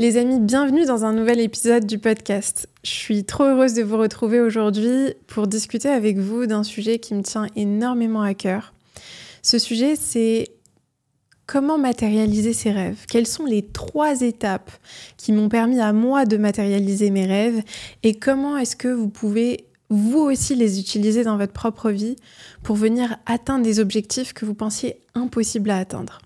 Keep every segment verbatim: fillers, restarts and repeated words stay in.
Les amis, bienvenue dans un nouvel épisode du podcast. Je suis trop heureuse de vous retrouver aujourd'hui pour discuter avec vous d'un sujet qui me tient énormément à cœur. Ce sujet, c'est comment matérialiser ses rêves ? Quelles sont les trois étapes qui m'ont permis à moi de matérialiser mes rêves ? Et comment est-ce que vous pouvez vous aussi les utiliser dans votre propre vie pour venir atteindre des objectifs que vous pensiez impossibles à atteindre ?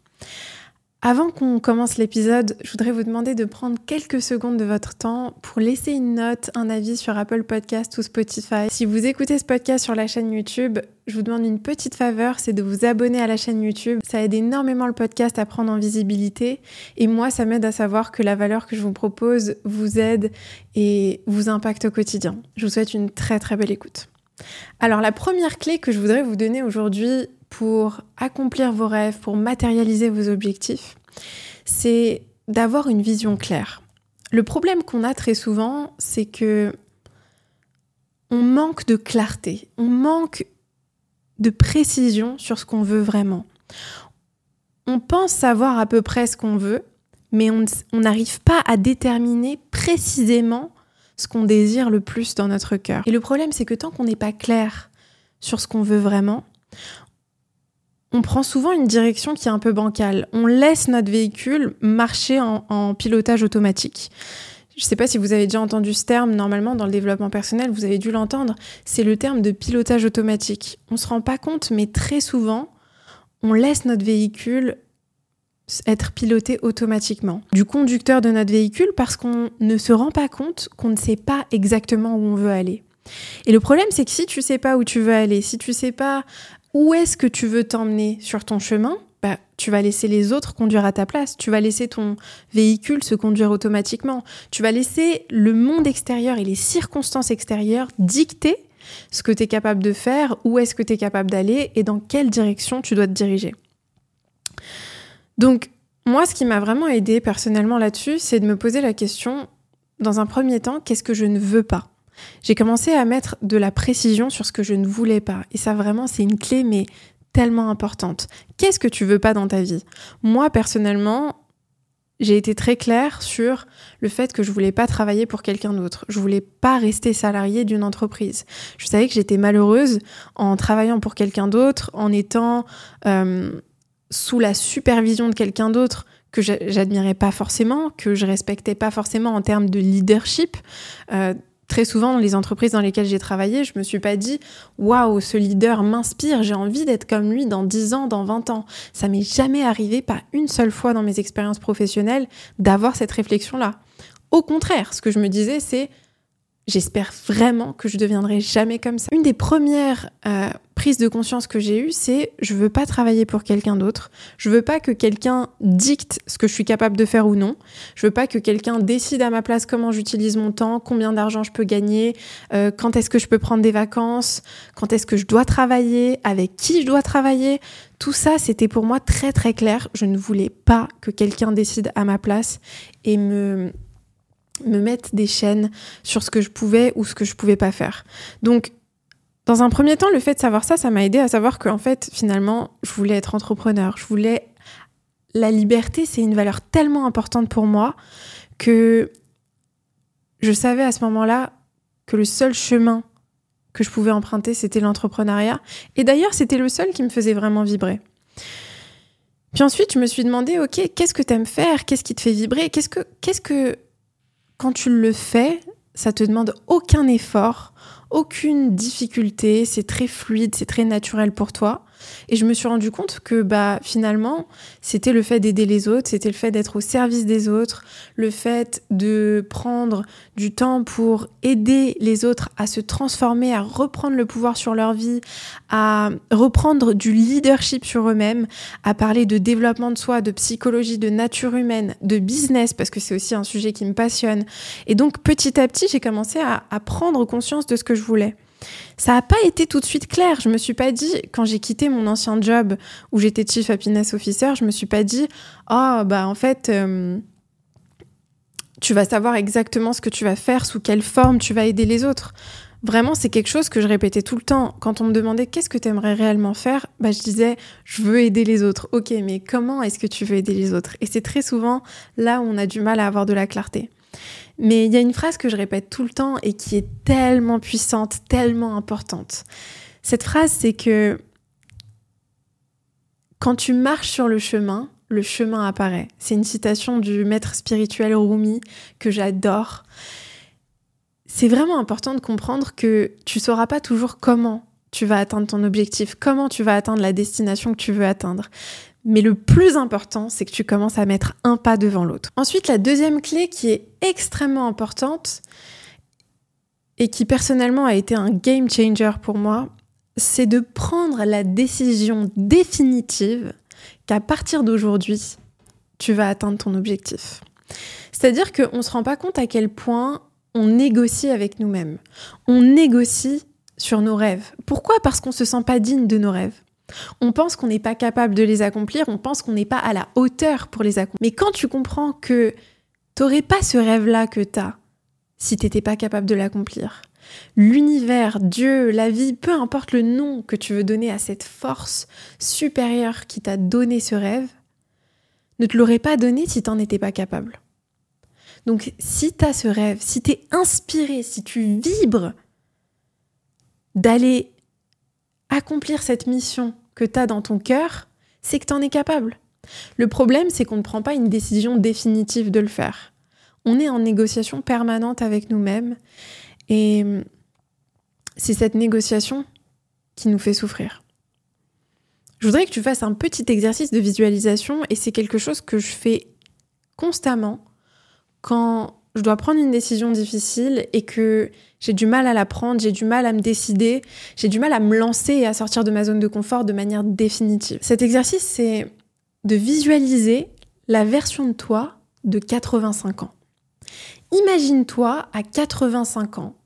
Avant qu'on commence l'épisode, je voudrais vous demander de prendre quelques secondes de votre temps pour laisser une note, un avis sur Apple Podcast ou Spotify. Si vous écoutez ce podcast sur la chaîne YouTube, je vous demande une petite faveur, c'est de vous abonner à la chaîne YouTube. Ça aide énormément le podcast à prendre en visibilité et moi, ça m'aide à savoir que la valeur que je vous propose vous aide et vous impacte au quotidien. Je vous souhaite une très très belle écoute. Alors la première clé que je voudrais vous donner aujourd'hui pour accomplir vos rêves, pour matérialiser vos objectifs, c'est d'avoir une vision claire. Le problème qu'on a très souvent, c'est que on manque de clarté, on manque de précision sur ce qu'on veut vraiment. On pense savoir à peu près ce qu'on veut, mais on n'arrive pas à déterminer précisément ce qu'on désire le plus dans notre cœur. Et le problème, c'est que tant qu'on n'est pas clair sur ce qu'on veut vraiment, on prend souvent une direction qui est un peu bancale. On laisse notre véhicule marcher en, en pilotage automatique. Je ne sais pas si vous avez déjà entendu ce terme, normalement dans le développement personnel, vous avez dû l'entendre, c'est le terme de pilotage automatique. On ne se rend pas compte, mais très souvent, on laisse notre véhicule être piloté automatiquement du conducteur de notre véhicule parce qu'on ne se rend pas compte qu'on ne sait pas exactement où on veut aller. Et le problème, c'est que si tu ne sais pas où tu veux aller, si tu ne sais pas où est-ce que tu veux t'emmener sur ton chemin, bah, tu vas laisser les autres conduire à ta place, tu vas laisser ton véhicule se conduire automatiquement, tu vas laisser le monde extérieur et les circonstances extérieures dicter ce que tu es capable de faire, où est-ce que tu es capable d'aller et dans quelle direction tu dois te diriger. Donc, moi, ce qui m'a vraiment aidée personnellement là-dessus, c'est de me poser la question, dans un premier temps, qu'est-ce que je ne veux pas ? J'ai commencé à mettre de la précision sur ce que je ne voulais pas. Et ça, vraiment, c'est une clé, mais tellement importante. Qu'est-ce que tu veux pas dans ta vie ? Moi, personnellement, j'ai été très claire sur le fait que je voulais pas travailler pour quelqu'un d'autre. Je voulais pas rester salariée d'une entreprise. Je savais que j'étais malheureuse en travaillant pour quelqu'un d'autre, en étant euh, sous la supervision de quelqu'un d'autre, que j'admirais pas forcément, que je respectais pas forcément en termes de leadership. Euh, Très souvent, dans les entreprises dans lesquelles j'ai travaillé, je me suis pas dit « Waouh, ce leader m'inspire, j'ai envie d'être comme lui dans dix ans, dans vingt ans ». Ça m'est jamais arrivé, pas une seule fois dans mes expériences professionnelles, d'avoir cette réflexion-là. Au contraire, ce que je me disais, c'est « J'espère vraiment que je deviendrai jamais comme ça ». Une des premières euh, prises de conscience que j'ai eues, c'est « Je veux pas travailler pour quelqu'un d'autre, je veux pas que quelqu'un dicte ce que je suis capable de faire ou non, je veux pas que quelqu'un décide à ma place comment j'utilise mon temps, combien d'argent je peux gagner, euh, quand est-ce que je peux prendre des vacances, quand est-ce que je dois travailler, avec qui je dois travailler ». Tout ça, c'était pour moi très très clair. Je ne voulais pas que quelqu'un décide à ma place et me, me mette des chaînes sur ce que je pouvais ou ce que je pouvais pas faire. Donc, dans un premier temps, le fait de savoir ça, ça m'a aidé à savoir qu'en fait, finalement, je voulais être entrepreneur. Je voulais... La liberté, c'est une valeur tellement importante pour moi que je savais à ce moment-là que le seul chemin que je pouvais emprunter, c'était l'entrepreneuriat. Et d'ailleurs, c'était le seul qui me faisait vraiment vibrer. Puis ensuite, je me suis demandé, OK, qu'est-ce que t'aimes faire ? Qu'est-ce qui te fait vibrer ? Qu'est-ce que, qu'est-ce que, quand tu le fais, ça te demande aucun effort, aucune difficulté, c'est très fluide, c'est très naturel pour toi. Et je me suis rendu compte que bah, finalement, c'était le fait d'aider les autres, c'était le fait d'être au service des autres, le fait de prendre du temps pour aider les autres à se transformer, à reprendre le pouvoir sur leur vie, à reprendre du leadership sur eux-mêmes, à parler de développement de soi, de psychologie, de nature humaine, de business, parce que c'est aussi un sujet qui me passionne. Et donc, petit à petit, j'ai commencé à, à prendre conscience de ce que je voulais. Ça n'a pas été tout de suite clair. Je ne me suis pas dit, quand j'ai quitté mon ancien job où j'étais Chief Happiness Officer, je ne me suis pas dit « Ah, oh, bah en fait, euh, tu vas savoir exactement ce que tu vas faire, sous quelle forme tu vas aider les autres. Vraiment, c'est quelque chose que je répétais tout le temps. Quand on me demandait « qu'est-ce que tu aimerais réellement faire ?», bah, je disais « je veux aider les autres ». Ok, mais comment est-ce que tu veux aider les autres ? Et c'est très souvent là où on a du mal à avoir de la clarté. Mais il y a une phrase que je répète tout le temps et qui est tellement puissante, tellement importante. Cette phrase, c'est que « quand tu marches sur le chemin, le chemin apparaît ». C'est une citation du maître spirituel Rumi que j'adore. C'est vraiment important de comprendre que tu ne sauras pas toujours comment tu vas atteindre ton objectif, comment tu vas atteindre la destination que tu veux atteindre. Mais le plus important, c'est que tu commences à mettre un pas devant l'autre. Ensuite, la deuxième clé qui est extrêmement importante et qui personnellement a été un game changer pour moi, c'est de prendre la décision définitive qu'à partir d'aujourd'hui, tu vas atteindre ton objectif. C'est-à-dire qu'on ne se rend pas compte à quel point on négocie avec nous-mêmes. On négocie sur nos rêves. Pourquoi ? Parce qu'on ne se sent pas digne de nos rêves. On pense qu'on n'est pas capable de les accomplir, on pense qu'on n'est pas à la hauteur pour les accomplir. Mais quand tu comprends que t'aurais pas ce rêve-là que t'as si t'étais pas capable de l'accomplir, l'univers, Dieu, la vie, peu importe le nom que tu veux donner à cette force supérieure qui t'a donné ce rêve, ne te l'aurait pas donné si t'en étais pas capable. Donc si t'as ce rêve, si t'es inspiré, si tu vibres d'aller accomplir cette mission que t'as dans ton cœur, c'est que t'en es capable. Le problème, c'est qu'on ne prend pas une décision définitive de le faire. On est en négociation permanente avec nous-mêmes et c'est cette négociation qui nous fait souffrir. Je voudrais que tu fasses un petit exercice de visualisation et c'est quelque chose que je fais constamment quand je dois prendre une décision difficile et que j'ai du mal à la prendre, j'ai du mal à me décider, j'ai du mal à me lancer et à sortir de ma zone de confort de manière définitive. Cet exercice, c'est de visualiser la version de toi de quatre-vingt-cinq ans. Imagine-toi à quatre-vingt-cinq ans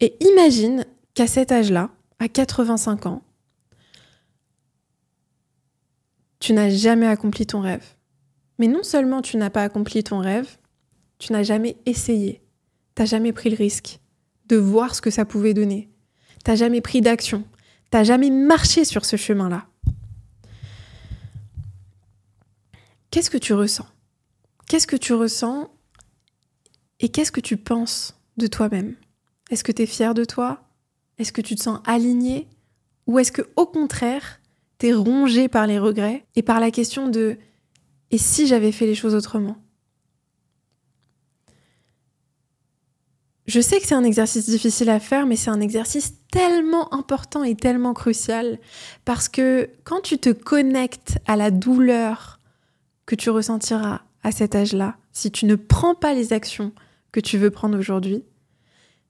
et imagine qu'à cet âge-là, à quatre-vingt-cinq ans, tu n'as jamais accompli ton rêve. Mais non seulement tu n'as pas accompli ton rêve, tu n'as jamais essayé, t'as jamais pris le risque de voir ce que ça pouvait donner, t'as jamais pris d'action, t'as jamais marché sur ce chemin-là. Qu'est-ce que tu ressens ? Qu'est-ce que tu ressens et qu'est-ce que tu penses de toi-même ? Est-ce que t'es fier de toi ? Est-ce que tu te sens aligné ? Ou est-ce que, au contraire, t'es rongé par les regrets et par la question de « et si j'avais fait les choses autrement ?» Je sais que c'est un exercice difficile à faire, mais c'est un exercice tellement important et tellement crucial, parce que quand tu te connectes à la douleur que tu ressentiras à cet âge-là, si tu ne prends pas les actions que tu veux prendre aujourd'hui,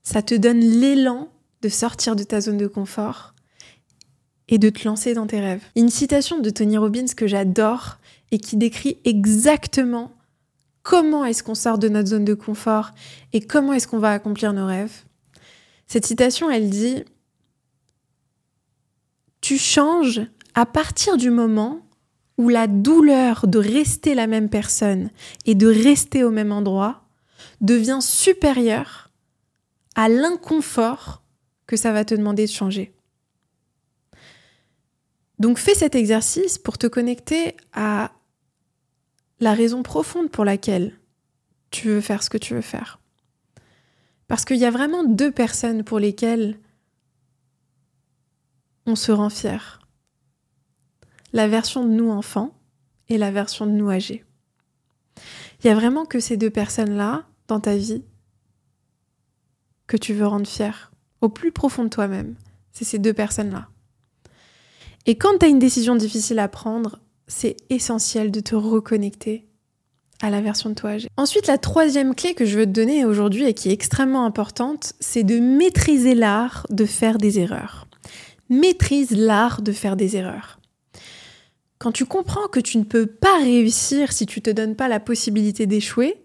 ça te donne l'élan de sortir de ta zone de confort et de te lancer dans tes rêves. Une citation de Tony Robbins que j'adore, et qui décrit exactement comment est-ce qu'on sort de notre zone de confort et comment est-ce qu'on va accomplir nos rêves. Cette citation, elle dit « Tu changes à partir du moment où la douleur de rester la même personne et de rester au même endroit devient supérieure à l'inconfort que ça va te demander de changer. » Donc fais cet exercice pour te connecter à la raison profonde pour laquelle tu veux faire ce que tu veux faire. Parce qu'il y a vraiment deux personnes pour lesquelles on se rend fier. La version de nous enfants et la version de nous âgés. Il y a vraiment que ces deux personnes-là dans ta vie que tu veux rendre fier au plus profond de toi-même. C'est ces deux personnes-là. Et quand tu as une décision difficile à prendre, c'est essentiel de te reconnecter à la version de toi âgée. Ensuite, la troisième clé que je veux te donner aujourd'hui et qui est extrêmement importante, c'est de maîtriser l'art de faire des erreurs. Maîtrise l'art de faire des erreurs. Quand tu comprends que tu ne peux pas réussir si tu ne te donnes pas la possibilité d'échouer,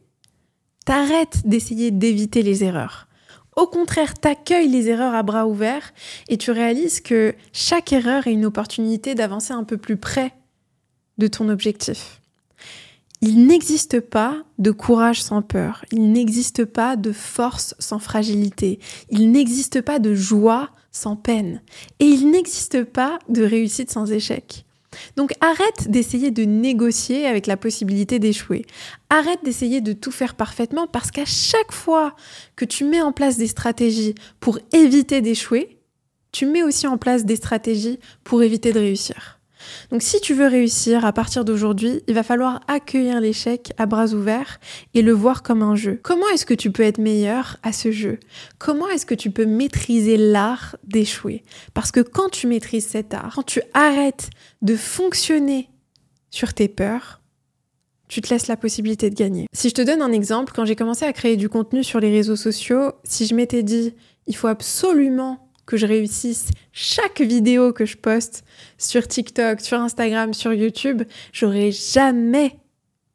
t'arrêtes d'essayer d'éviter les erreurs. Au contraire, t'accueilles les erreurs à bras ouverts et tu réalises que chaque erreur est une opportunité d'avancer un peu plus près de ton objectif. Il n'existe pas de courage sans peur, il n'existe pas de force sans fragilité, il n'existe pas de joie sans peine et il n'existe pas de réussite sans échec. Donc arrête d'essayer de négocier avec la possibilité d'échouer. Arrête d'essayer de tout faire parfaitement parce qu'à chaque fois que tu mets en place des stratégies pour éviter d'échouer, tu mets aussi en place des stratégies pour éviter de réussir. Donc si tu veux réussir à partir d'aujourd'hui, il va falloir accueillir l'échec à bras ouverts et le voir comme un jeu. Comment est-ce que tu peux être meilleur à ce jeu ? Comment est-ce que tu peux maîtriser l'art d'échouer ? Parce que quand tu maîtrises cet art, quand tu arrêtes de fonctionner sur tes peurs, tu te laisses la possibilité de gagner. Si je te donne un exemple, quand j'ai commencé à créer du contenu sur les réseaux sociaux, si je m'étais dit « il faut absolument que je réussisse chaque vidéo que je poste sur TikTok, sur Instagram, sur YouTube, j'aurais jamais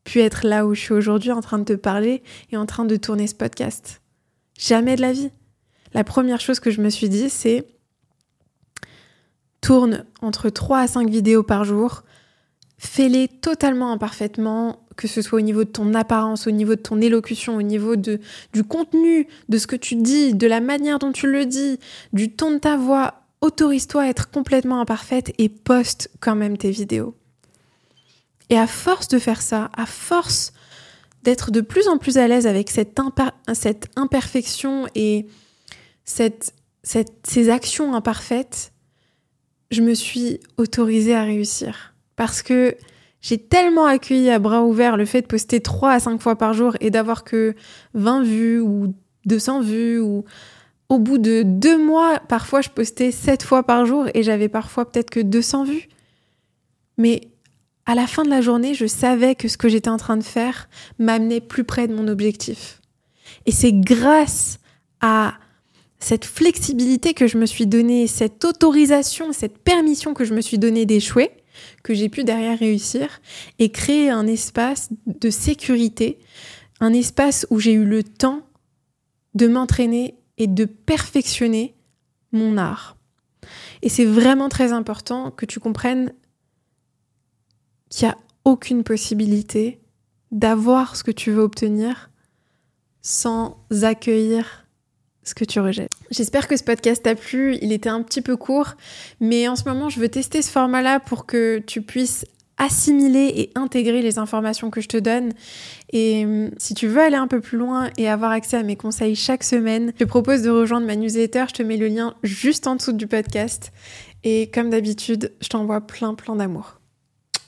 pu être là où je suis aujourd'hui en train de te parler et en train de tourner ce podcast. Jamais de la vie. La première chose que je me suis dit, c'est tourne entre trois à cinq vidéos par jour, fais-les totalement imparfaitement, que ce soit au niveau de ton apparence, au niveau de ton élocution, au niveau de, du contenu, de ce que tu dis, de la manière dont tu le dis, du ton de ta voix. Autorise-toi à être complètement imparfaite et poste quand même tes vidéos. Et à force de faire ça, à force d'être de plus en plus à l'aise avec cette, impa- cette imperfection et cette, cette, ces actions imparfaites, je me suis autorisée à réussir. Parce que j'ai tellement accueilli à bras ouverts le fait de poster trois à cinq fois par jour et d'avoir que vingt vues ou deux cents vues. Ou au bout de deux mois, parfois je postais sept fois par jour et j'avais parfois peut-être que deux cents vues. Mais à la fin de la journée, je savais que ce que j'étais en train de faire m'amenait plus près de mon objectif. Et c'est grâce à cette flexibilité que je me suis donnée, cette autorisation, cette permission que je me suis donnée d'échouer, que j'ai pu derrière réussir et créer un espace de sécurité, un espace où j'ai eu le temps de m'entraîner et de perfectionner mon art. Et c'est vraiment très important que tu comprennes qu'il n'y a aucune possibilité d'avoir ce que tu veux obtenir sans accueillir ce que tu rejettes. J'espère que ce podcast t'a plu, il était un petit peu court, mais en ce moment je veux tester ce format-là pour que tu puisses assimiler et intégrer les informations que je te donne. Et si tu veux aller un peu plus loin et avoir accès à mes conseils chaque semaine, je te propose de rejoindre ma newsletter, je te mets le lien juste en dessous du podcast. Et comme d'habitude, je t'envoie plein plein d'amour.